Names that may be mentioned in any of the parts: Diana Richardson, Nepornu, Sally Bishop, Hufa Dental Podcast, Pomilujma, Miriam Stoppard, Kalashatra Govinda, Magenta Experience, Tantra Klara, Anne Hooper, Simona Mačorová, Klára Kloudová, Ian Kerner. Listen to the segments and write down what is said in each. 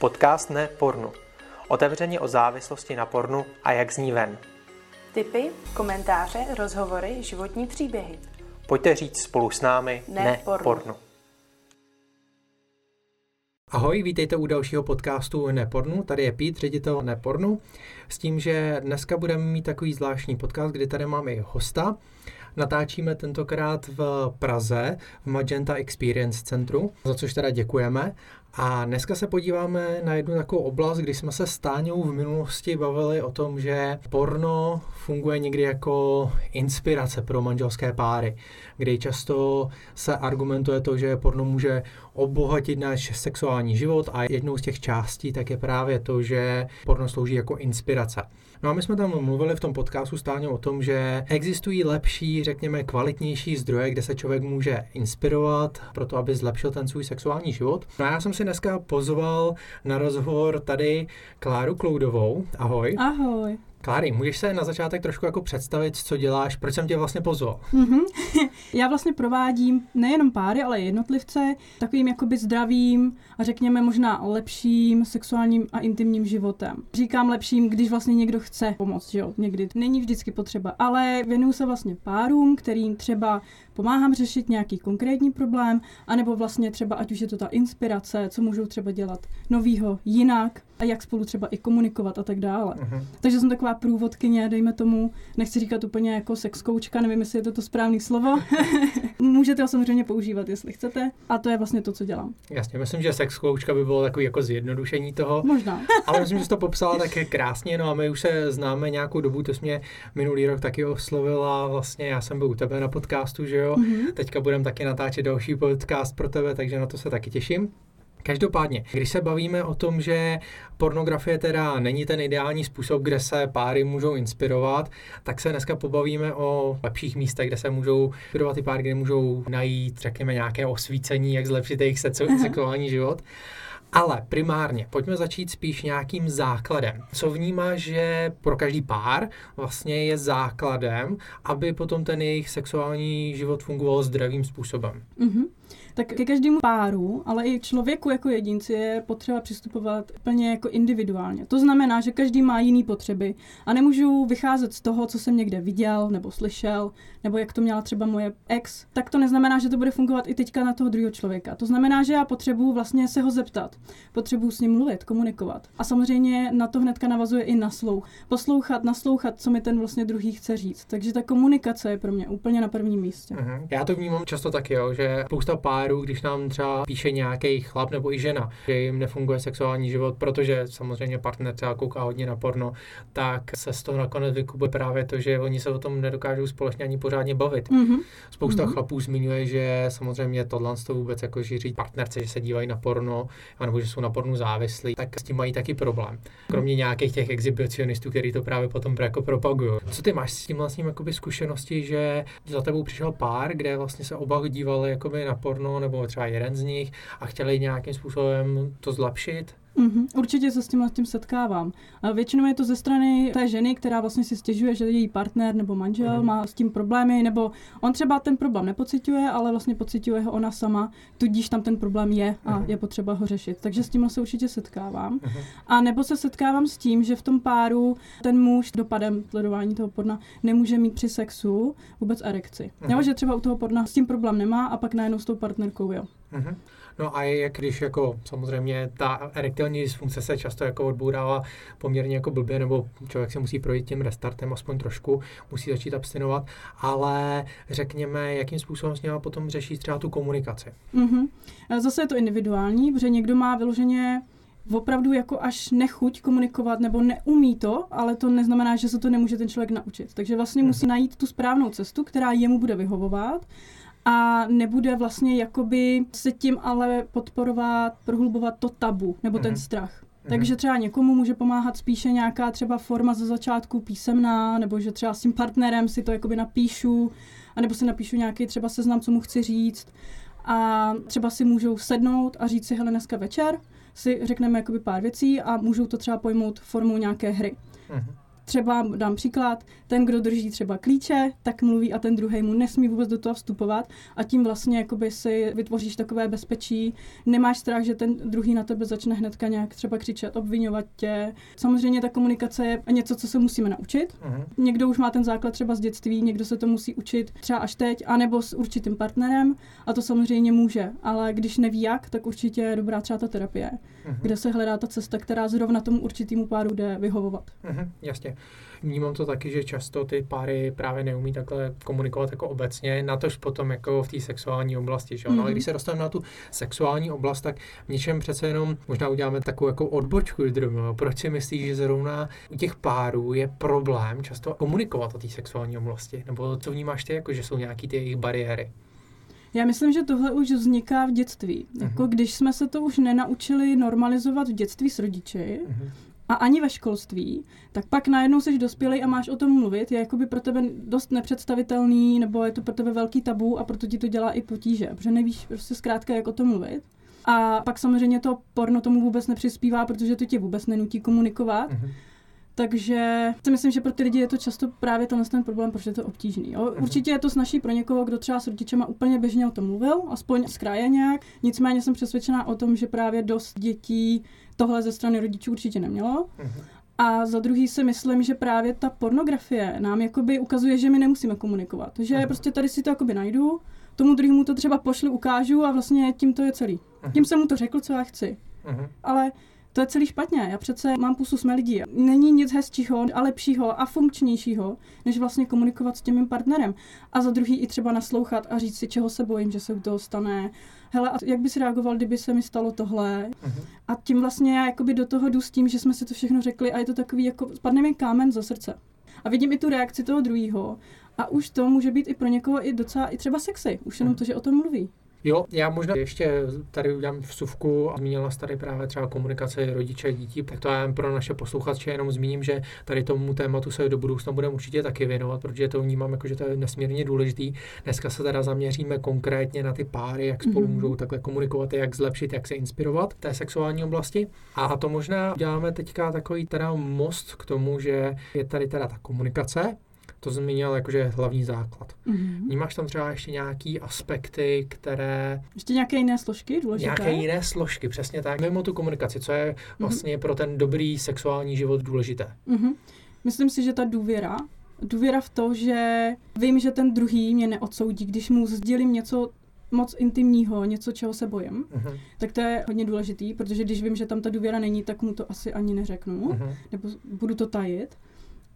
Podcast Nepornu. Otevřeně o závislosti na pornu a jak z ní ven. Tipy, komentáře, rozhovory, životní příběhy. Pojďte říct spolu s námi ne pornu. Ahoj, vítejte u dalšího podcastu Nepornu. Tady je Pít, ředitel Nepornu. S tím, že dneska budeme mít takový zvláštní podcast, kdy tady máme i hosta. Natáčíme tentokrát v Praze, v Magenta Experience centru, za což teda děkujeme. A dneska se podíváme na jednu takovou oblast, kdy jsme se s Táňou v minulosti bavili o tom, že porno funguje někdy jako inspirace pro manželské páry, kdy často se argumentuje to, že porno může obohatit náš sexuální život a jednou z těch částí tak je právě to, že porno slouží jako inspirace. No a my jsme tam mluvili v tom podcastu s Táňou o tom, že existují lepší, řekněme kvalitnější zdroje, kde se člověk může inspirovat pro to, aby zlepšil ten svůj sexuální život. No a já jsem si dneska pozval na rozhovor tady Kláru Kloudovou. Ahoj. Ahoj. Kláry, můžeš se na začátek trošku jako představit, co děláš, proč jsem tě vlastně pozval? Já vlastně provádím nejenom páry, ale i jednotlivce takovým jakoby zdravým a řekněme možná lepším sexuálním a intimním životem. Říkám lepším, když vlastně někdo chce pomoct, jo, někdy. Není vždycky potřeba, ale věnuju se vlastně párům, kterým třeba pomáhám řešit nějaký konkrétní problém, anebo vlastně třeba, ať už je to ta inspirace, co můžou třeba dělat novýho, jinak a jak spolu třeba i komunikovat a tak dále. Takže jsem taková průvodkyně, dejme tomu, nechci říkat úplně jako sexkoučka, nevím, jestli je to správné slovo. Můžete ho samozřejmě používat, jestli chcete. A to je vlastně to, co dělám. Jasně, myslím, že sexkoučka by bylo takový jako zjednodušení toho. Možná. Ale myslím, že jsi to popsala tak krásně, no a my už se známe nějakou dobu, to jsi mě minulý rok taky oslovila, vlastně já jsem byl u tebe na podcastu, že jo. Teďka budeme taky natáčet další podcast pro tebe, takže na to se taky těším. Každopádně, když se bavíme o tom, že pornografie teda není ten ideální způsob, kde se páry můžou inspirovat, tak se dneska pobavíme o lepších místech, kde se můžou inspirovat i páry, kde můžou najít, řekněme, nějaké osvícení, jak zlepšit jejich sexuální život. Ale primárně, pojďme začít spíš nějakým základem. Co vnímáš, že pro každý pár vlastně je základem, aby potom ten jejich sexuální život fungoval zdravým způsobem? Tak ke každému páru, ale i člověku jako jedinci je potřeba přistupovat úplně jako individuálně. To znamená, že každý má jiné potřeby a nemůžu vycházet z toho, co jsem někde viděl nebo slyšel, nebo jak to měla třeba moje ex, tak to neznamená, že to bude fungovat i teďka na toho druhého člověka. To znamená, že já potřebuju vlastně se ho zeptat, potřebuju s ním mluvit, komunikovat. A samozřejmě na to hnedka navazuje i naslouchat, co mi ten vlastně druhý chce říct. Takže ta komunikace je pro mě úplně na prvním místě. Já to vnímám často taky, jo, že spousta párů, když nám třeba píše nějaký chlap nebo i žena, že jim nefunguje sexuální život, protože samozřejmě partner třeba kouká hodně na porno, tak se z toho nakonec vykupuje právě to, že oni se o tom nedokážou společně ani pořádně bavit. Spousta chlapů zmiňuje, že samozřejmě tohle z toho vůbec jako říct partnerce, že se dívají na porno, anebo že jsou na pornu závislí, tak s tím mají taky problém. Kromě nějakých těch exhibicionistů, kteří to právě potom jako propagují. Co ty máš s tím vlastně jakoby zkušenosti, že za tebou přišel pár, kde vlastně se oba dívali jakoby na porno, nebo třeba jeden z nich a chtěli nějakým způsobem to zlepšit? Určitě se s tím setkávám. A většinou je to ze strany té ženy, která vlastně si stěžuje, že její partner nebo manžel má s tím problémy, nebo on třeba ten problém nepociťuje, ale vlastně pociťuje ho ona sama, tudíž tam ten problém je a je potřeba ho řešit. Takže s tím se určitě setkávám. A nebo se setkávám s tím, že v tom páru ten muž dopadem sledování toho porna nemůže mít při sexu vůbec erekci. Nebo že třeba u toho porna s tím problém nemá a pak najednou s tou partnerkou jo. No a jak když jako samozřejmě ta erektilní dysfunkce se často jako odbourává poměrně jako blbě, nebo člověk se musí projít tím restartem aspoň trošku, musí začít abstinovat, ale řekněme, jakým způsobem s něma potom řeší třeba tu komunikaci? Zase je to individuální, protože někdo má vyloženě opravdu jako až nechuť komunikovat nebo neumí to, ale to neznamená, že se to nemůže ten člověk naučit. Takže vlastně musí najít tu správnou cestu, která jemu bude vyhovovat, a nebude vlastně jakoby se tím ale podporovat, prohlubovat to tabu nebo ten strach. Takže třeba někomu může pomáhat spíše nějaká třeba forma ze začátku písemná, nebo že třeba s tím partnerem si to jakoby napíšu, anebo si napíšu nějaký třeba seznam, co mu chci říct. A třeba si můžou sednout a říct si, hele, dneska večer si řekneme jakoby pár věcí a můžou to třeba pojmout formou nějaké hry. Třeba dám příklad, ten, kdo drží třeba klíče, tak mluví a ten druhej mu nesmí vůbec do toho vstupovat a tím vlastně jakoby si vytvoříš takové bezpečí. Nemáš strach, že ten druhý na tebe začne hnedka nějak třeba křičet, obvinovat tě. Samozřejmě ta komunikace je něco, co se musíme naučit. Uh-huh. Někdo už má ten základ třeba z dětství, někdo se to musí učit třeba až teď, anebo s určitým partnerem a to samozřejmě může, ale když neví jak, tak určitě je dobrá třeba ta terapie, kde se hledá ta cesta, která zrovna tomu určitému páru jde vyhovovat. Jasně. Vnímám to taky, že často ty páry právě neumí takhle komunikovat jako obecně, natož potom jako v té sexuální oblasti, že? No, ale když se dostaneme na tu sexuální oblast, tak v něčem přece jenom možná uděláme takovou jako odbočku. Proč si myslíš, že zrovna u těch párů je problém často komunikovat o té sexuální oblasti? Nebo co vnímáš ty, jako že jsou nějaký ty jejich bariéry? Já myslím, že tohle už vzniká v dětství. Jako když jsme se to už nenaučili normalizovat v dětství s rodiči, a ani ve školství, tak pak najednou jsi dospělej a máš o tom mluvit, je jakoby pro tebe dost nepředstavitelný, nebo je to pro tebe velký tabu a proto ti to dělá i potíže, protože nevíš prostě zkrátka, jak o tom mluvit. A pak samozřejmě to porno tomu vůbec nepřispívá, protože to tě vůbec nenutí komunikovat. Takže si myslím, že pro ty lidi je to často právě ten problém, protože je to obtížný. Jo? Určitě je to snaží pro někoho, kdo třeba s rodičema úplně běžně o tom mluvil, aspoň z kraje nějak. Nicméně jsem přesvědčená o tom, že právě dost dětí tohle ze strany rodičů určitě nemělo. A za druhý si myslím, že právě ta pornografie nám jakoby ukazuje, že my nemusíme komunikovat. Že prostě tady si to jakoby najdu, tomu druhému to třeba pošlu, ukážu a vlastně tím to je celý. Tím jsem mu to řekl, co já chci. Ale to je celý špatně. Já přece mám pusu jsme lidí. Není nic hezčího a lepšího a funkčnějšího, než vlastně komunikovat s tím partnerem. A za druhý i třeba naslouchat a říct si, čeho se bojím, že se u toho stane. Hele, a jak bys reagoval, kdyby se mi stalo tohle? A tím vlastně já jakoby do toho jdu s tím, že jsme si to všechno řekli a je to takový, jako spadne mi kámen za srdce. A vidím i tu reakci toho druhého. A už to může být i pro někoho i docela i třeba sexy. Už jenom to, že o tom mluví. Jo, já možná ještě tady udělám vsuvku a zmínila jsi tady právě třeba komunikace rodiče a dítí, tak to já pro naše posluchače jenom zmíním, že tady tomu tématu se do budoucna budeme určitě taky věnovat, protože to vnímám jako, že to je nesmírně důležitý. Dneska se teda zaměříme konkrétně na ty páry, jak spolu můžou takhle komunikovat, jak zlepšit, jak se inspirovat v té sexuální oblasti. A to možná uděláme teďka takový teda most k tomu, že je tady teda ta komunikace. To zmínil jakože hlavní základ. Vnímáš tam třeba ještě nějaký aspekty, které... Ještě nějaké jiné složky důležité? Nějaké jiné složky, přesně tak. Mimo tu komunikaci, co je vlastně pro ten dobrý sexuální život důležité? Myslím si, že ta důvěra v to, že vím, že ten druhý mě neodsoudí, když mu sdělím něco moc intimního, něco, čeho se bojím, tak to je hodně důležitý, protože když vím, že tam ta důvěra není, tak mu to asi ani neřeknu, nebo budu to tajit.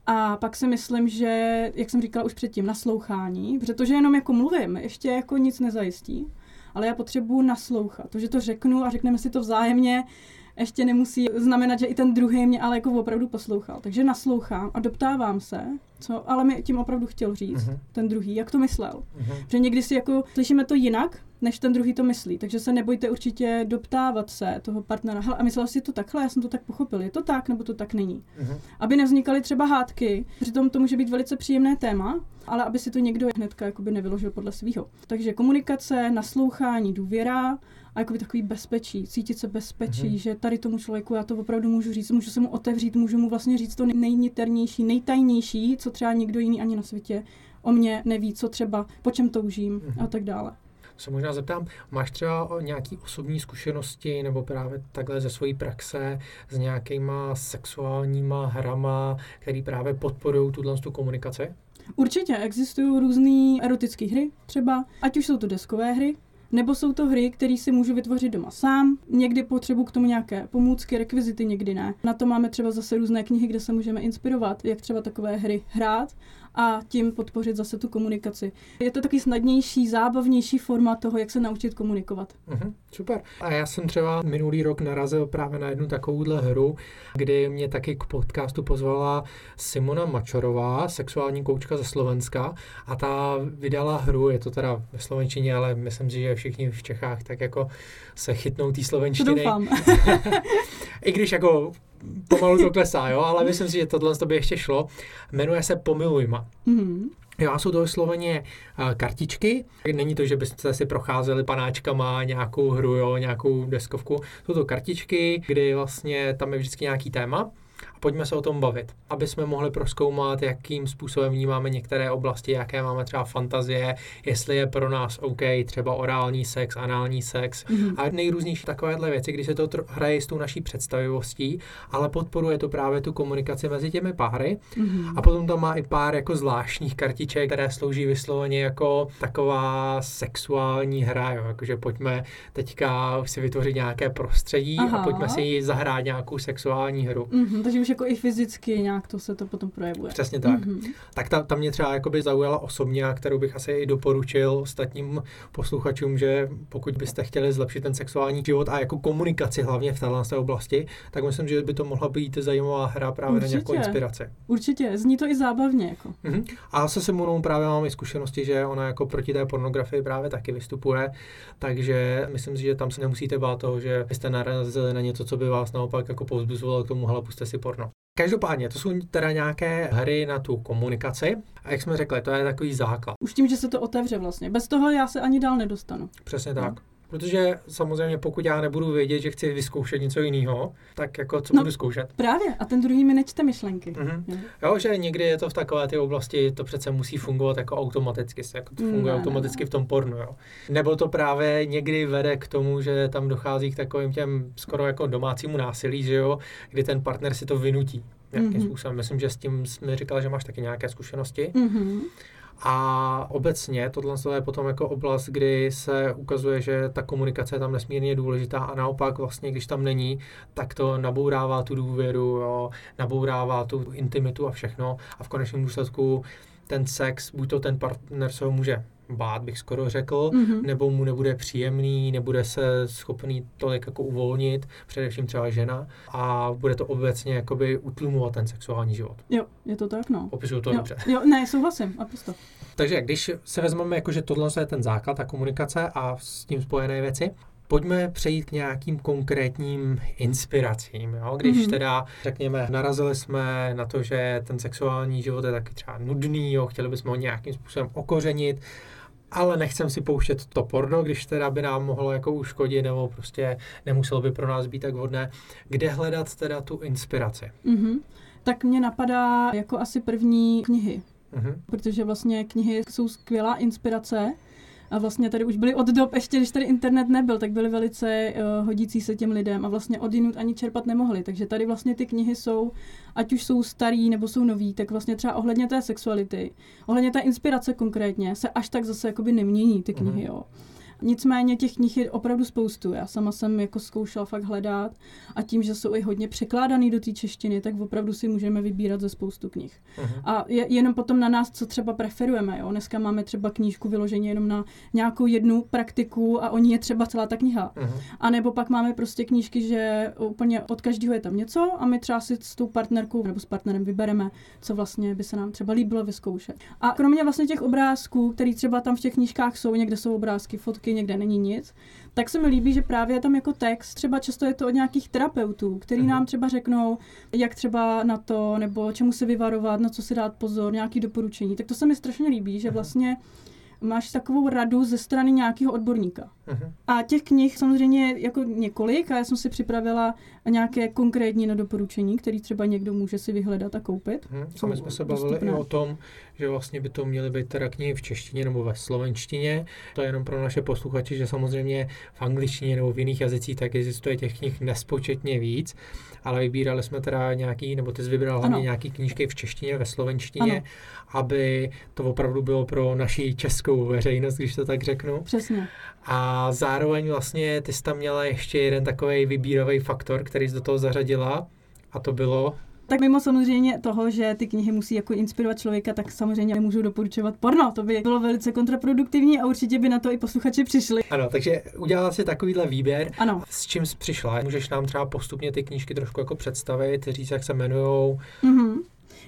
A pak si myslím, že, jak jsem říkala už předtím, naslouchání, protože jenom jako mluvím, ještě jako nic nezajistí, ale já potřebuji naslouchat. To, že to řeknu a řekneme si to vzájemně, ještě nemusí znamenat, že i ten druhý mě ale jako opravdu poslouchal. Takže naslouchám a doptávám se, co ale mi tím opravdu chtěl říct, ten druhý, jak to myslel. Protože někdy si jako slyšíme to jinak, než ten druhý to myslí. Takže se nebojte určitě doptávat se toho partnera. Hele, a myslel jsi to takhle, já jsem to tak pochopil. Je to tak, nebo to tak není? Aby nevznikaly třeba hádky. Přitom to může být velice příjemné téma, ale aby si to někdo hnedka jakoby nevyložil podle svýho. Takže komunikace, naslouchání, důvěra a jakoby takový bezpečí, cítit se bezpečí, že tady tomu člověku já to opravdu můžu říct, můžu se mu otevřít, můžu mu vlastně říct to nejniternější, nejtajnější, co třeba nikdo jiný ani na světě o mě neví, co třeba, po čem toužím a tak dále. Se možná zeptám, máš třeba nějaké osobní zkušenosti nebo právě takhle ze své praxe s nějakýma sexuálníma hrama, které právě podporují tuto komunikaci? Určitě, existují různé erotické hry třeba, ať už jsou to deskové hry, nebo jsou to hry, které si můžu vytvořit doma sám. Někdy potřebuji k tomu nějaké pomůcky, rekvizity, někdy ne. Na to máme třeba zase různé knihy, kde se můžeme inspirovat, jak třeba takové hry hrát a tím podpořit zase tu komunikaci. Je to taky snadnější, zábavnější forma toho, jak se naučit komunikovat. Super. A já jsem třeba minulý rok narazil právě na jednu takovouhle hru, kdy mě taky k podcastu pozvala Simona Mačorová, sexuální koučka ze Slovenska, a ta vydala hru, je to teda ve slovenčině, ale myslím si, že všichni v Čechách tak jako se chytnou té slovenštiny. To doufám. I když jako pomalu to klesá, jo, ale myslím si, že tohle by ještě šlo. Jmenuje se Pomilujma. Já jsou to vysloveně kartičky. Není to, že byste si procházeli panáčkama nějakou hru, jo, nějakou deskovku. Jsou to kartičky, kdy vlastně tam je vždycky nějaký téma. A pojďme se o tom bavit, aby jsme mohli prozkoumat, jakým způsobem vnímáme některé oblasti, jaké máme třeba fantazie, jestli je pro nás OK, třeba orální sex, anální sex a nejrůznější takovéhle věci, když se to hraje s tou naší představivostí, ale podporuje to právě tu komunikaci mezi těmi páry. A potom tam má i pár jako zvláštních kartiček, které slouží vysloveně jako taková sexuální hra, jo. Jakože pojďme teďka si vytvořit nějaké prostředí a pojďme si zahrát nějakou sexuální hru. Takže už jako i fyzicky nějak to se to potom projevuje. Přesně tak. Tak ta mě třeba jakoby zaujala osobně, a kterou bych asi i doporučil ostatním posluchačům, že pokud byste chtěli zlepšit ten sexuální život a jako komunikaci hlavně v této oblasti, tak myslím, že by to mohla být zajímavá hra právě na nějakou inspiraci. Určitě, zní to i zábavně. Jako. A se Simonou právě mám i zkušenosti, že ona jako proti té pornografii právě taky vystupuje, takže myslím si, že tam se nemusíte bát toho, že jste narazili na něco, co by vás naopak jako povzbuzovalo k tomu, hele, puste si porno. Každopádně, to jsou teda nějaké hry na tu komunikaci a jak jsme řekli, to je takový základ. Už tím, že se to otevře vlastně. Bez toho já se ani dál nedostanu. Přesně tak. Protože samozřejmě pokud já nebudu vědět, že chci vyzkoušet něco jiného, tak jako co budu zkoušet? Právě. A ten druhý mi nečte myšlenky. Jo, že někdy je to v takové ty oblasti, to přece musí fungovat jako automaticky. Jako to funguje automaticky v tom pornu. Jo. Nebo to právě někdy vede k tomu, že tam dochází k takovým těm skoro jako domácímu násilí, že jo, kdy ten partner si to vynutí nějakým způsobem. Myslím, že s tím jsi mi říkal, že máš taky nějaké zkušenosti. A obecně tohle je potom jako oblast, kdy se ukazuje, že ta komunikace je tam nesmírně důležitá a naopak vlastně, když tam není, tak to nabourává tu důvěru, jo, nabourává tu intimitu a všechno a v konečném důsledku ten sex, buď to ten partner se ho může bát, bych skoro řekl, nebo mu nebude příjemný, nebude se schopný tolik jako uvolnit, především třeba žena, a bude to obecně jakoby utlumovat ten sexuální život. Jo, je to tak, no. Popisuju to dobře. Jo, ne, souhlasím, naprosto. Takže když se vezmeme, jakože tohle je ten základ, ta komunikace a s tím spojené věci, pojďme přejít k nějakým konkrétním inspiracím, jo? Když teda, řekněme, narazili jsme na to, že ten sexuální život je taky třeba nudný, jo? Chtěli bychom ho nějakým způsobem okořenit, ale nechcem si pouštět to porno, když teda by nám mohlo jako uškodit nebo prostě nemuselo by pro nás být tak vhodné. Kde hledat teda tu inspiraci? Tak mě napadá jako asi první knihy, protože vlastně knihy jsou skvělá inspirace. A vlastně tady už byly od dob, ještě když tady internet nebyl, tak byly velice hodící se těm lidem a vlastně odjinud ani čerpat nemohli. Takže tady vlastně ty knihy jsou, ať už jsou starý nebo jsou nový, tak vlastně třeba ohledně té sexuality, ohledně té inspirace konkrétně, se až tak zase jakoby nemění ty knihy, jo. Nicméně těch knih je opravdu spoustu. Já sama jsem jako zkoušela fakt hledat a tím, že jsou i hodně překládaný do té češtiny, tak opravdu si můžeme vybírat ze spoustu knih. A jenom potom na nás, co třeba preferujeme. Jo? Dneska máme třeba knížku vyloženě jenom na nějakou jednu praktiku a o ní je třeba celá ta kniha. A nebo pak máme prostě knížky, že úplně od každého je tam něco a my třeba si s tou partnerkou nebo s partnerem vybereme, co vlastně by se nám třeba líbilo vyzkoušet. A kromě vlastně těch obrázků, které třeba tam v těch knížkách jsou, někde jsou obrázky, fotky, někde není nic, tak se mi líbí, že právě tam jako text, třeba často je to od nějakých terapeutů, který nám třeba řeknou, jak třeba na to, nebo čemu se vyvarovat, na co si dát pozor, nějaké doporučení. Tak to se mi strašně líbí, že vlastně máš takovou radu ze strany nějakého odborníka. A těch knih samozřejmě jako několik a já jsem si připravila nějaké konkrétní na doporučení, které třeba někdo může si vyhledat a koupit. Sami jsme se bavili i o tom, že vlastně by to měly být teda knihy v češtině nebo ve slovenštině. To je jenom pro naše posluchače, že samozřejmě v angličtině nebo v jiných jazycích tak existuje těch knih nespočetně víc, ale vybírali jsme teda nějaký, nebo ty jsi vybral hlavně nějaký knížky v češtině, ve slovenštině, aby to opravdu bylo pro naši českou veřejnost, když to tak řeknu. Přesně. A zároveň vlastně ty jsi tam měla ještě jeden takovej vybíravý faktor, který jsi do toho zařadila, a to bylo... Tak mimo samozřejmě toho, že ty knihy musí jako inspirovat člověka, tak samozřejmě nemůžu doporučovat porno. To by bylo velice kontraproduktivní a určitě by na to i posluchači přišli. Ano, takže udělala si takovýhle výběr. Ano. S čím jsi přišla? Můžeš nám třeba postupně ty knížky trošku jako představit, říct, jak se jmenujou?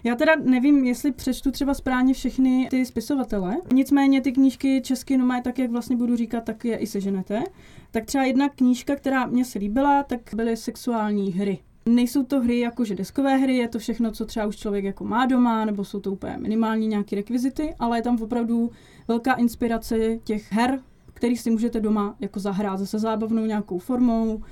Já teda nevím, jestli přečtu třeba správně všechny ty spisovatele. Nicméně ty knížky česky, no mají tak, jak vlastně budu říkat, tak je i seženete. Tak třeba jedna knížka, která mě se líbila, tak byly sexuální hry. Nejsou to hry jakože deskové hry, je to všechno, co třeba už člověk jako má doma, nebo jsou to úplně minimální nějaké rekvizity, ale je tam opravdu velká inspirace těch her, který si můžete doma jako zahrát zase zábavnou nějakou formou.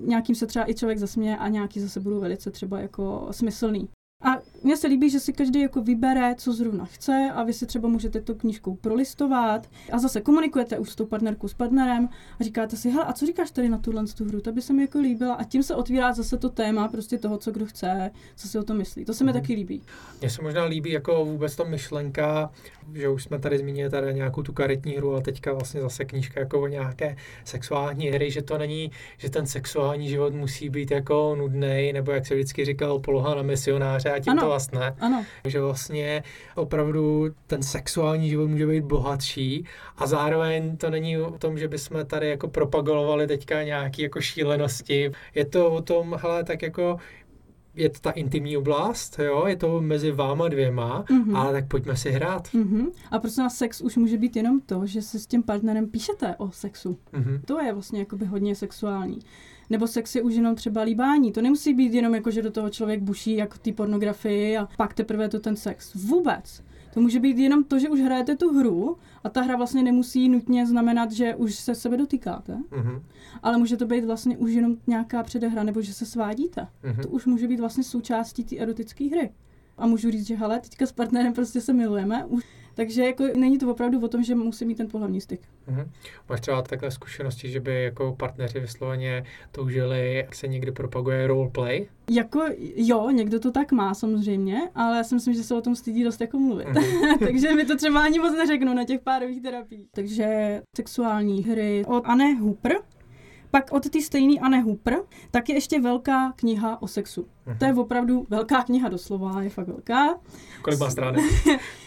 Nějakým se třeba i člověk zasměje a nějaký zase budou velice třeba jako smyslný. A mně se líbí, že si každý jako vybere, co zrovna chce, a vy si třeba můžete tu knížku prolistovat a zase komunikujete už s tou partnerkou, s partnerem a říkáte si, hele, a co říkáš tady na tuhle tu hru, ta by se mi jako líbila, a tím se otvírá zase to téma prostě toho, co kdo chce, co si o tom myslí. To se mi taky líbí. Mně se možná líbí jako vůbec ta myšlenka, že už jsme tady zmínili tady nějakou tu karetní hru a teďka vlastně zase knížka jako o nějaké sexuální hry, že to není, že ten sexuální život musí být jako nudnej, nebo jak se vždycky říkal, poloha na misionáře. A tím to vlastně. Ano. Že vlastně opravdu ten sexuální život může být bohatší a zároveň to není o tom, že bychom tady jako propagovali teďka nějaké jako šílenosti. Je to o tom, hele, tak jako je to ta intimní oblast, jo? Je to mezi váma dvěma, ale tak pojďme si hrát. A prostě sex už může být jenom to, že si s tím partnerem píšete o sexu. To je vlastně jakoby hodně sexuální. Nebo sex je už jenom třeba líbání. To nemusí být jenom jako, že do toho člověk buší jako ty pornografii a pak teprve to ten sex. Vůbec. To může být jenom to, že už hrajete tu hru a ta hra vlastně nemusí nutně znamenat, že už se sebe dotýkáte. Ale může to být vlastně už jenom nějaká předehra, nebo že se svádíte. To už může být vlastně součástí té erotické hry. A můžu říct, že hele, teďka s partnerem prostě se milujeme. Takže jako není to opravdu o tom, že musí mít ten pohlavní styk. Máš třeba takové zkušenosti, že by jako partneři vysloveně toužili, jak se někdy propaguje roleplay? Jako jo, někdo to tak má samozřejmě, ale já si myslím, že se o tom stydí dost jako mluvit. Takže mi to třeba ani moc neřeknou na těch párových terapiích. Takže sexuální hry od Anne Hooper. Pak od té stejné Anne Hooper, tak je ještě velká kniha o sexu. To je opravdu velká kniha doslova, je fakt velká. Kolik má stránek?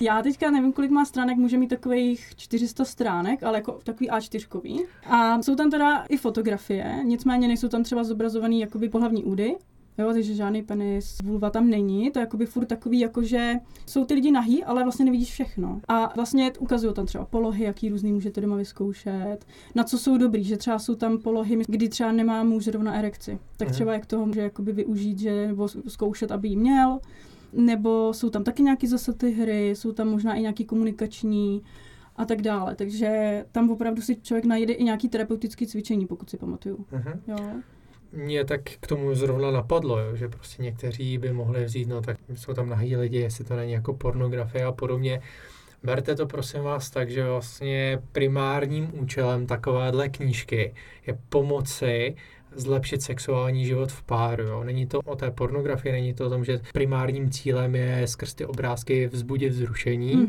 Já teďka nevím, kolik má stránek, může mít takových 400 stránek, ale jako takový A4kový. A jsou tam teda i fotografie, nicméně nejsou tam třeba zobrazovaný jakoby pohlavní údy. Jo, takže žádný penis, vulva tam není, to je jakoby furt takový, jakože jsou ty lidi nahý, ale vlastně nevidíš všechno. A vlastně ukazují tam třeba polohy, jaký různý můžete doma vyzkoušet, na co jsou dobrý, že třeba jsou tam polohy, kdy třeba nemá muž rovna erekci, tak třeba jak toho může jakoby využít, že, nebo zkoušet, aby ji měl, nebo jsou tam taky nějaký zase ty hry, jsou tam možná i nějaký komunikační a tak dále, takže tam opravdu si člověk najde i nějaký terapeutický cvičení, pokud si pamatuju. Jo. Mě tak k tomu zrovna napadlo, jo, že prostě někteří by mohli vzít, no tak jsou tam nahý lidi, jestli to není jako pornografie a podobně. Berte to prosím vás tak, že vlastně primárním účelem takovéhle knížky je pomoci zlepšit sexuální život v páru. Jo. Není to o té pornografii, není to o tom, že primárním cílem je skrz ty obrázky vzbudit vzrušení,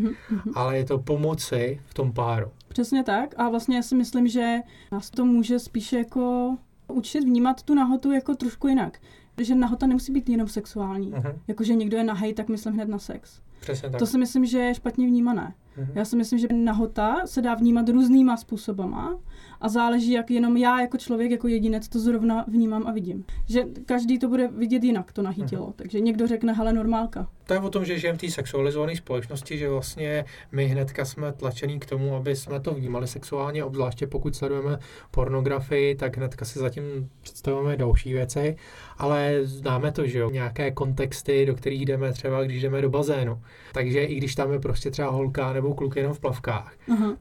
ale je to pomoci v tom páru. Přesně tak a vlastně já si myslím, že nás to může spíše jako učit vnímat tu nahotu jako trošku jinak. Že nahota nemusí být jenom sexuální. Jakože někdo je nahej, tak myslím hned na sex. Přesně tak. To si myslím, že je špatně vnímané. Já si myslím, že nahota se dá vnímat různýma způsobama a záleží, jak jenom já jako člověk, jako jedinec to zrovna vnímám a vidím. Že každý to bude vidět jinak, to nahý tělo. Takže někdo řekne, hele, normálka. To je o tom, že žijeme v té sexualizované společnosti, že vlastně my hnedka jsme tlačení k tomu, aby jsme to vnímali sexuálně, obzvláště pokud sledujeme pornografii, tak hnedka si zatím představujeme další věci, ale známe to, že jo, nějaké kontexty, do kterých jdeme třeba, když jdeme do bazénu. Takže i když tam je prostě třeba holka nebo kluk jenom v plavkách,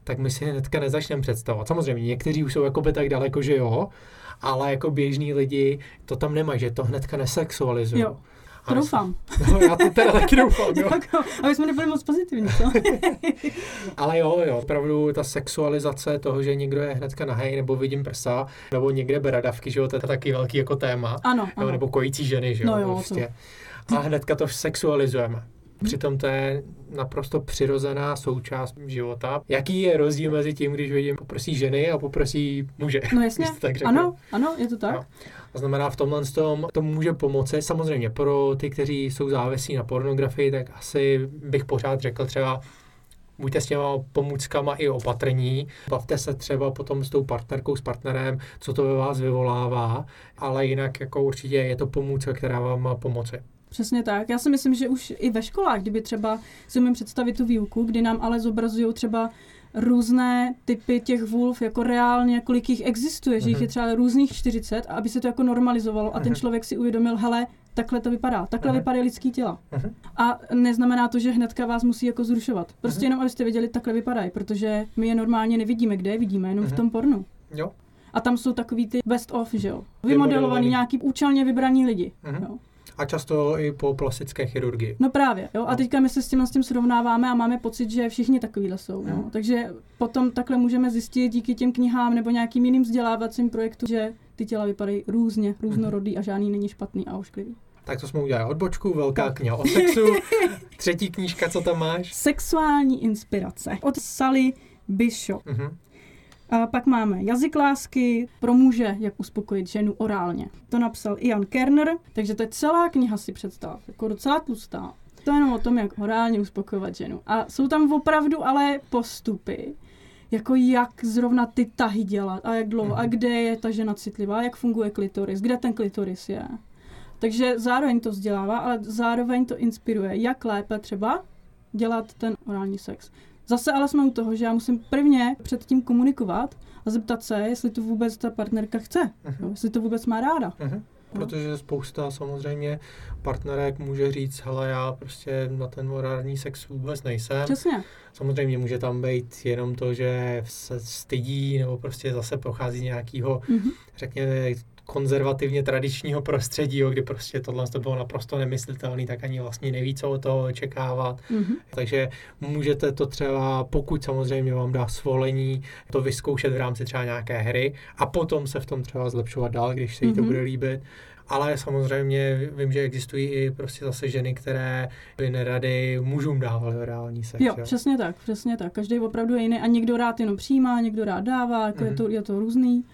tak my si hnedka nezačneme představovat. Samozřejmě někteří už jsou jakoby tak daleko, že jo, ale jako běžní lidi to tam nemají, že to hnedka nesexualizují. To doufám. No, já to teda taky doufám, jo. Aby jsme nebyli moc pozitivní, co? Ale jo, opravdu ta sexualizace toho, že někdo je hnedka nahej, nebo vidím prsa, nebo někde beradavky, že jo, to je taky velký jako téma. Ano. Nebo kojící ženy, že jo. No jo, prostě. A hnedka to sexualizujeme. Přitom to je naprosto přirozená součást života. Jaký je rozdíl mezi tím, když vidím poprosí ženy a poprosí muže? No jasně, ano, je to tak. No. To znamená v tomhle tom, to může pomoci. Samozřejmě pro ty, kteří jsou závislí na pornografii, tak asi bych pořád řekl třeba buďte s těma pomůckama i opatrní, bavte se třeba potom s tou partnerkou, s partnerem, co to ve vás vyvolává, ale jinak jako určitě je to pomůcka, která vám má pomoci. Přesně tak. Já si myslím, že už i ve školách, kdyby třeba si umím představit tu výuku, kdy nám ale zobrazují třeba různé typy těch vulv, jako reálně, kolik jich existuje, že jich je třeba různých 40, aby se to jako normalizovalo a ten člověk si uvědomil, hele, takhle to vypadá, takhle vypadají lidský těla. A neznamená to, že hnedka vás musí jako zrušovat. Prostě jenom, abyste věděli, takhle vypadají, protože my je normálně nevidíme, kde je vidíme, jenom v tom pornu. Jo. A tam jsou takový ty best of, že jo. Vymodelovaný nějaký účelně vybraní lidi. Mm-hmm. Jo. A často i po plastické chirurgii. No právě, jo. A teďka my se s tím srovnáváme a máme pocit, že všichni takovýhle jsou. Mm. No. Takže potom takhle můžeme zjistit díky těm knihám nebo nějakým jiným vzdělávacím projektům, že ty těla vypadají různě, různorodý a žádný není špatný a ošklivý. Tak to jsme udělali odbočku, velká kniha o sexu. Třetí knížka, co tam máš? Sexuální inspirace od Sally Bishop. Mm-hmm. A pak máme Jazyk lásky, pro muže, jak uspokojit ženu orálně. To napsal Ian Kerner, takže to je celá kniha, si představ, jako docela tlustá. To je jenom o tom, jak orálně uspokojovat ženu. A jsou tam opravdu ale postupy, jako jak zrovna ty tahy dělat a jak dlouho a kde je ta žena citlivá, jak funguje klitoris, kde ten klitoris je. Takže zároveň to vzdělává, ale zároveň to inspiruje, jak lépe třeba dělat ten orální sex. Zase ale jsme u toho, že já musím prvně předtím komunikovat a zeptat se, jestli to vůbec ta partnerka chce, uh-huh. jestli to vůbec má ráda. Uh-huh. Protože spousta samozřejmě partnerek může říct, hele, já prostě na ten orální sex vůbec nejsem. Přesně. Samozřejmě může tam být jenom to, že se stydí nebo prostě zase prochází nějakého, uh-huh. řekněme, konzervativně tradičního prostředí, kdy prostě tohle to bylo naprosto nemyslitelné, tak ani vlastně neví, co od toho očekávat. Mm-hmm. Takže můžete to třeba, pokud samozřejmě vám dá svolení, to vyzkoušet v rámci třeba nějaké hry a potom se v tom třeba zlepšovat dál, když se jí to bude líbit. Ale samozřejmě vím, že existují i prostě zase ženy, které by nerady mužům dávaly reální sex. Jo, přesně tak. Každý opravdu je jiný a někdo rád jenom přijímá, někdo rád dává, jako je to různý,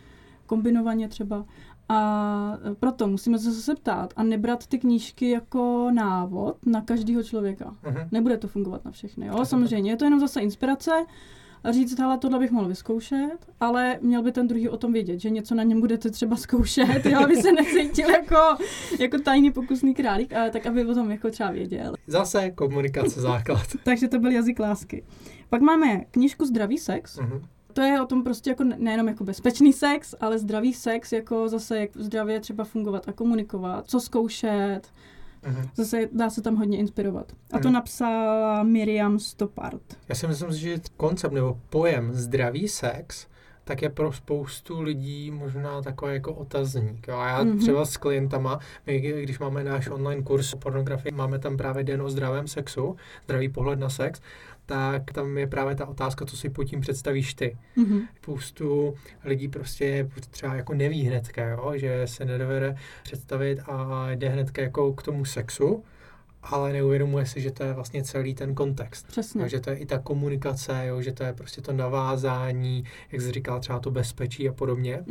kombinovaně třeba. A proto musíme se zase ptát a nebrat ty knížky jako návod na každého člověka. Uh-huh. Nebude to fungovat na všechny. Jo? Samozřejmě je to jenom zase inspirace a říct, hele, tohle bych mohl vyzkoušet, ale měl by ten druhý o tom vědět, že něco na něm budete třeba zkoušet, jo? Aby se necítil jako tajný pokusný králík, ale tak, aby o tom jako třeba věděl. Zase komunikace základ. Takže to byl Jazyk lásky. Pak máme knížku Zdravý sex. Uh-huh. To je o tom prostě jako nejenom jako bezpečný sex, ale zdravý sex, jako zase jak zdravě třeba fungovat a komunikovat, co zkoušet. Uh-huh. Zase dá se tam hodně inspirovat. A to napsala Miriam Stoppard. Já si myslím, že koncept nebo pojem zdravý sex tak je pro spoustu lidí možná takový jako otazník. A já třeba s klientama, my, když máme náš online kurz o pornografii, máme tam právě den o zdravém sexu, zdravý pohled na sex, tak tam je právě ta otázka, co si pod tím představíš ty. Spoustu lidí prostě třeba jako neví hnedka, jo? Že se nedovede představit a jde hnedka jako k tomu sexu, ale neuvědomuje si, že to je vlastně celý ten kontext. Přesně. Takže to je i ta komunikace, jo, že to je prostě to navázání, jak jsi říkal, třeba to bezpečí a podobně.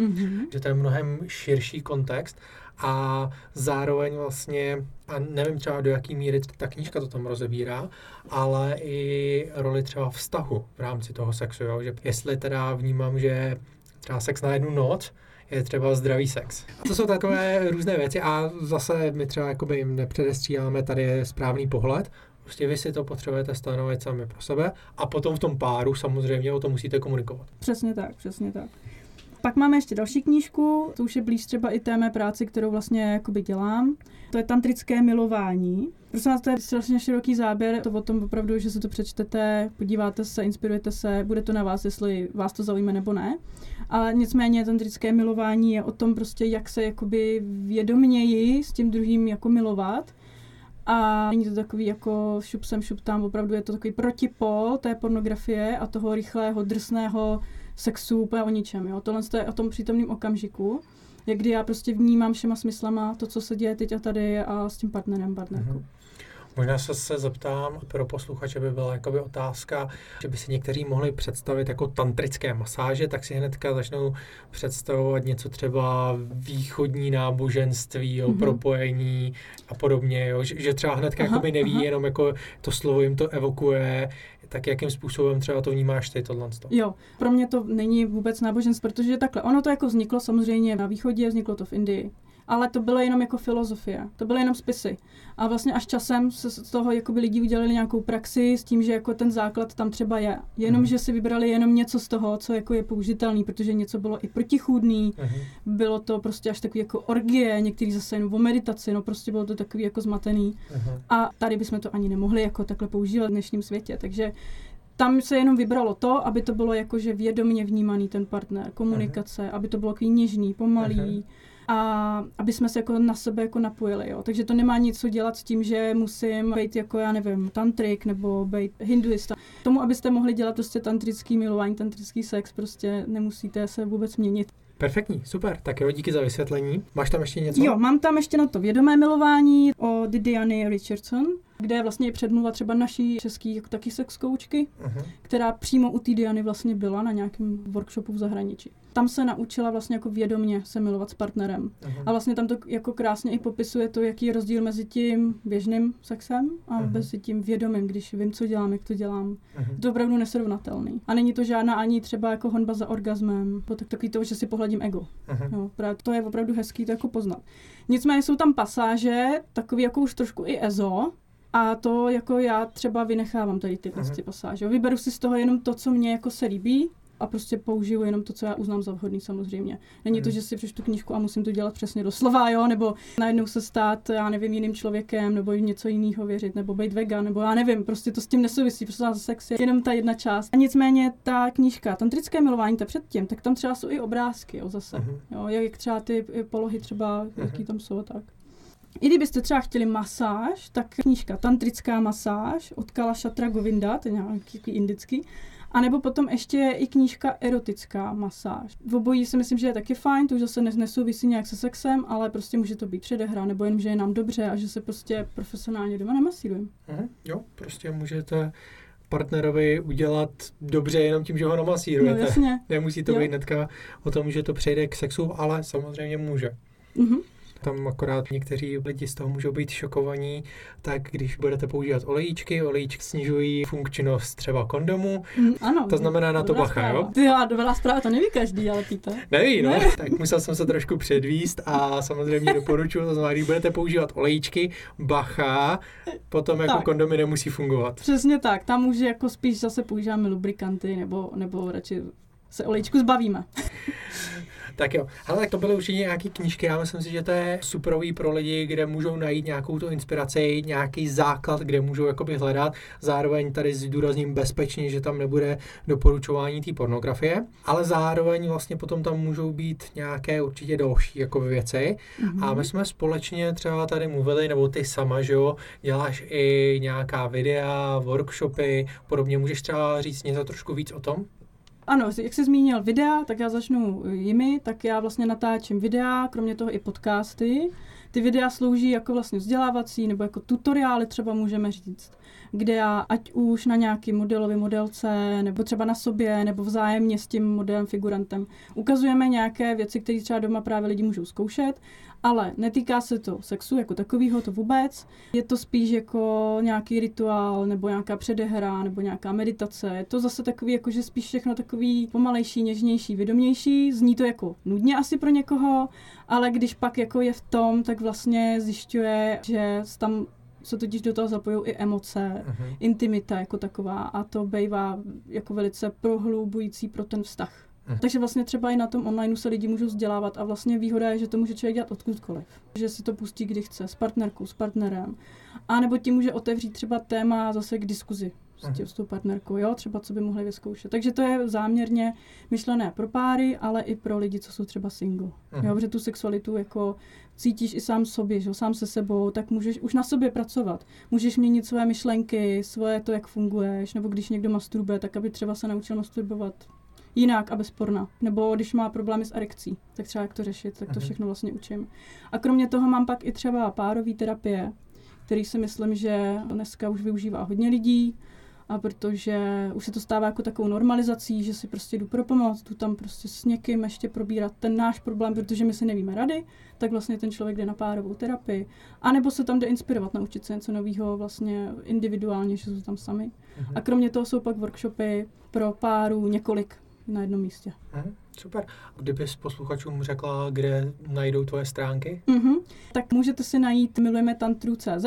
Že to je mnohem širší kontext a zároveň vlastně, a nevím třeba do jaký míry ta knížka to tam rozebírá, ale i roli třeba vztahu v rámci toho sexu. Jo, že jestli teda vnímám, že třeba sex na jednu noc, je třeba zdravý sex. To jsou takové různé věci a zase my třeba jakoby jim nepředestříháme, tady je správný pohled. Prostě vy si to potřebujete stanovit sami pro sebe a potom v tom páru samozřejmě o tom musíte komunikovat. Přesně tak. Pak máme ještě další knížku, to už je blíž třeba i té mé práci, kterou vlastně jakoby dělám. To je Tantrické milování. Prosím vás, to je strašně široký záběr, to o tom opravdu, že se to přečtete, podíváte se, inspirujete se, bude to na vás, jestli vás to zaujme nebo ne. Ale nicméně tantrické milování je o tom prostě, jak se jakoby vědomněji s tím druhým jako milovat. A není to takový jako šup sem, šup tam, opravdu je to takový protipol té pornografie a toho rychlého, drsného sexu úplně o ničem. Jo? Tohle je o tom přítomném okamžiku, kdy já prostě vnímám všema smyslama to, co se děje teď a tady a s tím partnerkou. Mm-hmm. Možná se zeptám, pro posluchače by byla jakoby otázka, že by si někteří mohli představit jako tantrické masáže, tak si hnedka začnou představovat něco třeba východní náboženství, jo, propojení a podobně, jo, že třeba hnedka jakoby neví, jenom jako to slovo jim to evokuje, tak jakým způsobem třeba to vnímáš ty tohle? Jo, pro mě to není vůbec náboženství, protože takhle, ono to jako vzniklo samozřejmě na východě, vzniklo to v Indii. Ale to bylo jenom jako filozofie, to byly jenom spisy. A vlastně až časem se z toho jakoby lidi udělali nějakou praxi s tím, že jako ten základ tam třeba je. Že si vybrali jenom něco z toho, co jako je použitelný, protože něco bylo i protichůdný, bylo to prostě až takový jako orgie, některý zase jenom o meditaci, no prostě bylo to takový jako zmatený. A tady bychom to ani nemohli jako takhle používat v dnešním světě, takže tam se jenom vybralo to, aby to bylo jakože vědomně vnímaný ten partner, komunikace, aby to bylo takový něžný, pomalý, a aby jsme se jako na sebe jako napojili, jo. Takže to nemá nic co dělat s tím, že musím být jako, já nevím, tantrik nebo být hinduista. Tomu, abyste mohli dělat prostě tantrický milování, tantrický sex, prostě nemusíte se vůbec měnit. Perfektní, super, tak jo, díky za vysvětlení. Máš tam ještě něco? Jo, mám tam ještě na to vědomé milování od Diany Richardson, kde je vlastně předmluva třeba naší český jako taky sex koučky, která přímo u té Diany vlastně byla na nějakém workshopu v zahraničí. Tam se naučila vlastně jako vědomně se milovat s partnerem. A vlastně tam to jako krásně i popisuje to, jaký je rozdíl mezi tím běžným sexem a mezi tím vědomým, když vím, co dělám, jak to dělám. To je opravdu nesrovnatelný. A není to žádná ani třeba jako honba za orgasmem, takový to, že si pohladím ego. Jo, to je opravdu hezký to jako poznat. Nicméně jsou tam pasáže, takový jako už trošku i ezo, a to jako já třeba vynechávám tady ty pasáže. Vyberu si z toho jenom to, co mě jako se líbí, a prostě použiju jenom to, co já uznám za vhodný samozřejmě. Není to, že si přečtu knížku a musím to dělat přesně doslova, jo, nebo najednou se stát, já nevím, jiným člověkem, nebo něco jiného věřit, nebo být vegan, nebo já nevím, prostě to s tím nesouvisí, prostě sex je jenom ta jedna část. A nicméně ta knížka Tantrické milování, ta předtím, tak tam třeba jsou i obrázky, jo, zase. Jo, jak třeba ty polohy třeba, jaký tam jsou, tak. I kdybyste třeba chtěli masáž, tak knížka Tantrická masáž od Kalashatra Govinda, to je nějaký indický. A nebo potom ještě i knížka Erotická masáž. V obojí si myslím, že je taky fajn, to už zase nesouvisí nějak se sexem, ale prostě může to být předehra, nebo jenom, že je nám dobře a že se prostě profesionálně doma nemasírujeme. Jo, prostě můžete partnerovi udělat dobře jenom tím, že ho namasírujete. No, jasně. Nemusí to být hnedka o tom, že to přejde k sexu, ale samozřejmě může. Tam akorát někteří lidi z toho můžou být šokovaní, tak když budete používat olejíčky snižují funkčnost třeba kondomu. Ano. To znamená na to bacha, jo? Dobrá zpráva, to neví každý, ale píte. Neví, no. Ne? Tak musel jsem se trošku předvíst a samozřejmě doporučuji, to znamená, když budete používat olejíčky, bacha, potom tak. Jako kondomy nemusí fungovat. Přesně tak, tam už jako spíš zase používáme lubrikanty nebo radši se olejíčku zbavíme. Tak jo, ale tak to byly určitě nějaké knížky, já myslím si, že to je superový pro lidi, kde můžou najít nějakou tu inspiraci, nějaký základ, kde můžou jakoby hledat, zároveň tady zdůrazním bezpečně, že tam nebude doporučování té pornografie, ale zároveň vlastně potom tam můžou být nějaké určitě další jakoby věci a my jsme společně třeba tady mluvili, nebo ty sama, že jo, děláš i nějaká videa, workshopy, podobně, můžeš třeba říct něco trošku víc o tom? Ano, jak jsi zmínil videa, tak já začnu jimi, tak já vlastně natáčím videa, kromě toho i podcasty. Ty videa slouží jako vlastně vzdělávací nebo jako tutoriály třeba můžeme říct, kde já ať už na nějaký modelový modelce nebo třeba na sobě nebo vzájemně s tím modelem figurantem ukazujeme nějaké věci, které třeba doma právě lidi můžou zkoušet, ale netýká se to sexu jako takového to vůbec. Je to spíš jako nějaký rituál nebo nějaká předehra nebo nějaká meditace. Je to zase takový jakože spíš všechno takový pomalejší, něžnější, vědomější. Zní to jako nudně asi pro někoho, ale když pak jako je v tom, tak vlastně zjišťuje, že tam se totiž do toho zapojují i emoce, intimita jako taková a to bývá jako velice prohloubující pro ten vztah. Takže vlastně třeba i na tom online se lidi můžou vzdělávat a vlastně výhoda je, že to může člověk dělat odkudkoliv. Že si to pustí, kdy chce, s partnerkou, s partnerem. A nebo ti může otevřít třeba téma zase k diskuzi s tou partnerkou, jo, třeba co by mohli vyzkoušet. Takže to je záměrně myšlené pro páry, ale i pro lidi, co jsou třeba single. Jo, protože tu sexualitu jako cítíš i sám sobě, že jo, sám se sebou, tak můžeš už na sobě pracovat. Můžeš měnit své myšlenky, svoje to, jak funguješ, nebo když někdo masturbuje, tak aby třeba se naučil masturbovat jinak a bez porna. Nebo když má problémy s erekcí, tak třeba jak to řešit, tak to všechno vlastně učím. A kromě toho mám pak i třeba párový terapie, který si myslím, že dneska už využívá hodně lidí. A protože už se to stává jako takovou normalizací, že si prostě jdu pro pomoc, jdu tam prostě s někým ještě probírat ten náš problém, protože my si nevíme rady, tak vlastně ten člověk jde na párovou terapii. A nebo se tam jde inspirovat, naučit se něco nového vlastně individuálně, že jsou tam sami. A kromě toho jsou pak workshopy pro párů několik na jednom místě. Super. Kdybys posluchačům řekla, kde najdou tvoje stránky? Tak můžete si najít milujemetantru.cz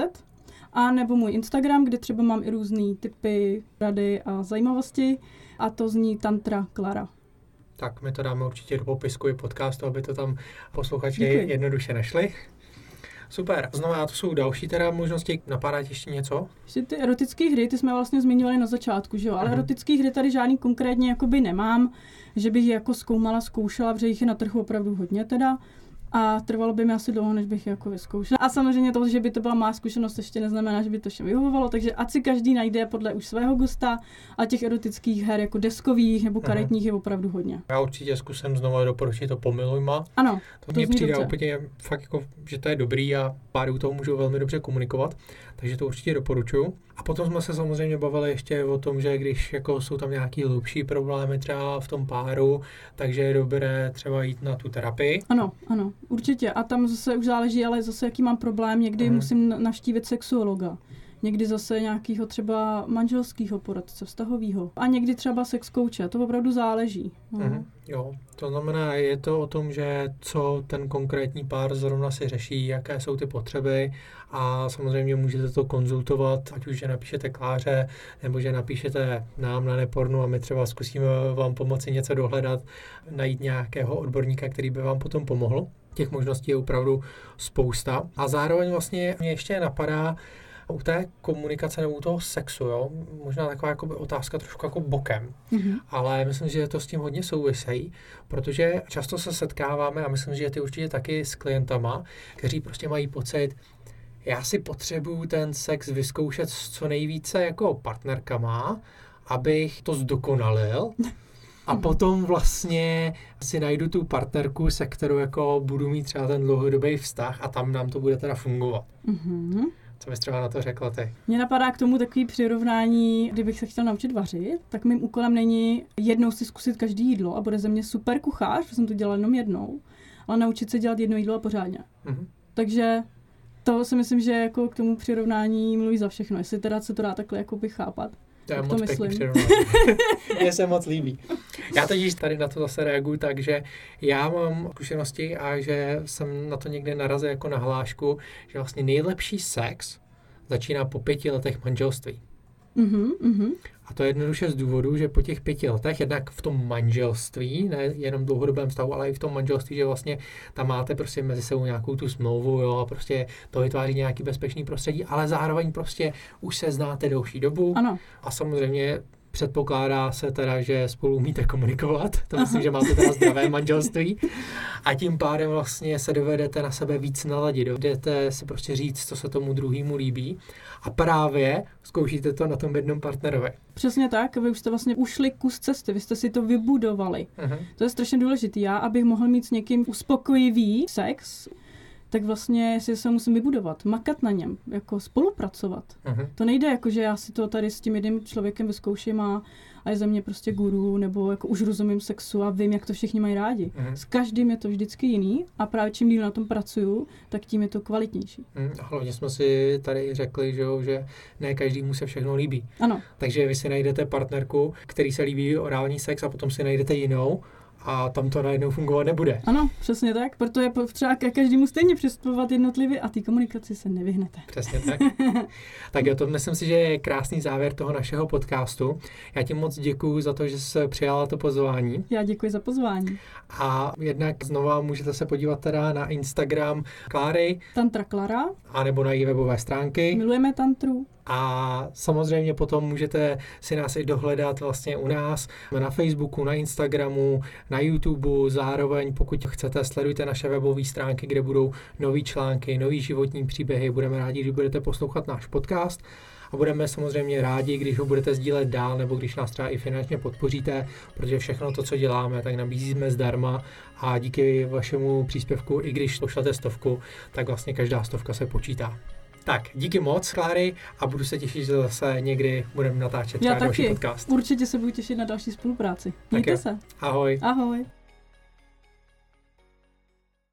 a nebo můj Instagram, kde třeba mám i různé typy, rady a zajímavosti. A to zní Tantra Klara. Tak my to dáme určitě do popisku i podcastu, aby to tam posluchači jednoduše našli. Super. Znamená, to jsou další teda možnosti. Napadá ještě něco? Ty erotické hry, ty jsme vlastně zmiňovali na začátku, že jo? Ale erotické hry tady žádný konkrétně jakoby nemám, že bych je jako zkoušela, protože jich je na trhu opravdu hodně teda. A trvalo by mi asi dlouho, než bych je jako vyzkoušela. A samozřejmě to, že by to byla má zkušenost, ještě neznamená, že by to všem vyhovovalo, takže ať si každý najde podle už svého gusta, a těch erotických her jako deskových nebo karetních je opravdu hodně. Já určitě zkusím znovu doporučit to Pomilujma. Ano, to mě přijde úplně fakt jako, že to je dobrý a páry u toho můžou velmi dobře komunikovat, takže to určitě doporučuju. A potom jsme se samozřejmě bavili ještě o tom, že když jako jsou tam nějaký hlubší problémy třeba v tom páru, takže je dobré třeba jít na tu terapii. Ano, ano. Určitě. A tam zase už záleží, ale zase jaký mám problém. Někdy musím navštívit sexuologa. Někdy zase nějakého třeba manželského poradce, vztahového. A někdy třeba sex kouče. To opravdu záleží. Jo, to znamená, je to o tom, že co ten konkrétní pár zrovna si řeší, jaké jsou ty potřeby a samozřejmě můžete to konzultovat, ať už, že napíšete Kláře, nebo že napíšete nám na Nepornu a my třeba zkusíme vám pomoci něco dohledat, najít nějakého odborníka, který by vám potom pomohl. Těch možností je opravdu spousta. A zároveň vlastně mě ještě napadá, u té komunikace nebo u toho sexu, jo? Možná taková jako otázka trošku jako bokem, ale myslím, že to s tím hodně souvisejí, protože často se setkáváme a myslím, že ty určitě taky s klientama, kteří prostě mají pocit, já si potřebuju ten sex vyzkoušet co nejvíce jako partnerkama, abych to zdokonalil. A potom vlastně si najdu tu partnerku, se kterou jako budu mít třeba ten dlouhodobý vztah a tam nám to bude teda fungovat. Co bys třeba na to řekla ty? Mně napadá k tomu takový přirovnání, kdybych se chtěla naučit vařit, tak mým úkolem není jednou si zkusit každý jídlo a bude ze mě super kuchař, protože jsem to dělala jenom jednou, ale naučit se dělat jedno jídlo a pořádně. Takže to si myslím, že jako k tomu přirovnání mluví za všechno, jestli teda se to dá takhle jakoby chápat. To je moc pěkný přirovnání. Mně se moc líbí. Já totiž tady na to zase reaguju tak, že já mám zkušenosti a že jsem na to někde narazil jako na hlášku, že vlastně nejlepší sex začíná po 5 letech manželství. A to je jednoduše z důvodu, že po těch 5 letech, jednak v tom manželství, ne jenom dlouhodobém vztahu, ale i v tom manželství, že vlastně tam máte prostě mezi sebou nějakou tu smlouvu, jo, a prostě to vytváří nějaký bezpečný prostředí, ale zároveň prostě už se znáte delší dobu. Ano. A samozřejmě předpokládá se teda, že spolu umíte komunikovat, to myslím, že máte teda zdravé manželství a tím pádem vlastně se dovedete na sebe víc naladit, dovedete si prostě říct, co se tomu druhému líbí a právě zkoušíte to na tom jednom partnerovi. Přesně tak, vy už jste vlastně ušli kus cesty, vy jste si to vybudovali. To je strašně důležité. Já, abych mohl mít s někým uspokojivý sex, tak vlastně si se musím vybudovat, makat na něm, jako spolupracovat. To nejde jako, že já si to tady s tím jedním člověkem vyzkouším a je ze mě prostě guru, nebo jako už rozumím sexu a vím, jak to všichni mají rádi. S každým je to vždycky jiný a právě čím díl na tom pracuju, tak tím je to kvalitnější. Hlavně jsme si tady řekli, že ne každému se všechno líbí. Ano. Takže vy si najdete partnerku, který se líbí orální sex a potom si najdete jinou, a tam to najednou fungovat nebude. Ano, přesně tak, protože třeba každému stejně přistupovat jednotlivě a té komunikaci se nevyhnete. Přesně tak. Tak jo, to myslím si, že je krásný závěr toho našeho podcastu. Já ti moc děkuju za to, že jsi přijala to pozvání. Já děkuji za pozvání. A jednak znova můžete se podívat teda na Instagram Kláry. Tantra Klara. A nebo na její webové stránky. Milujeme tantru. A samozřejmě potom můžete si nás i dohledat vlastně u nás na Facebooku, na Instagramu, na YouTubeu, zároveň pokud chcete, sledujte naše webové stránky, kde budou nový články, nový životní příběhy, budeme rádi, když budete poslouchat náš podcast a budeme samozřejmě rádi, když ho budete sdílet dál nebo když nás třeba i finančně podpoříte, protože všechno to, co děláme, tak nabízíme zdarma a díky vašemu příspěvku, i když pošlete 100, tak vlastně každá 100 se počítá. Tak, díky moc, Kláry, a budu se těšit, že zase někdy budeme natáčet třeba další podcast. Určitě se budu těšit na další spolupráci. Mějte se. Ahoj. Ahoj.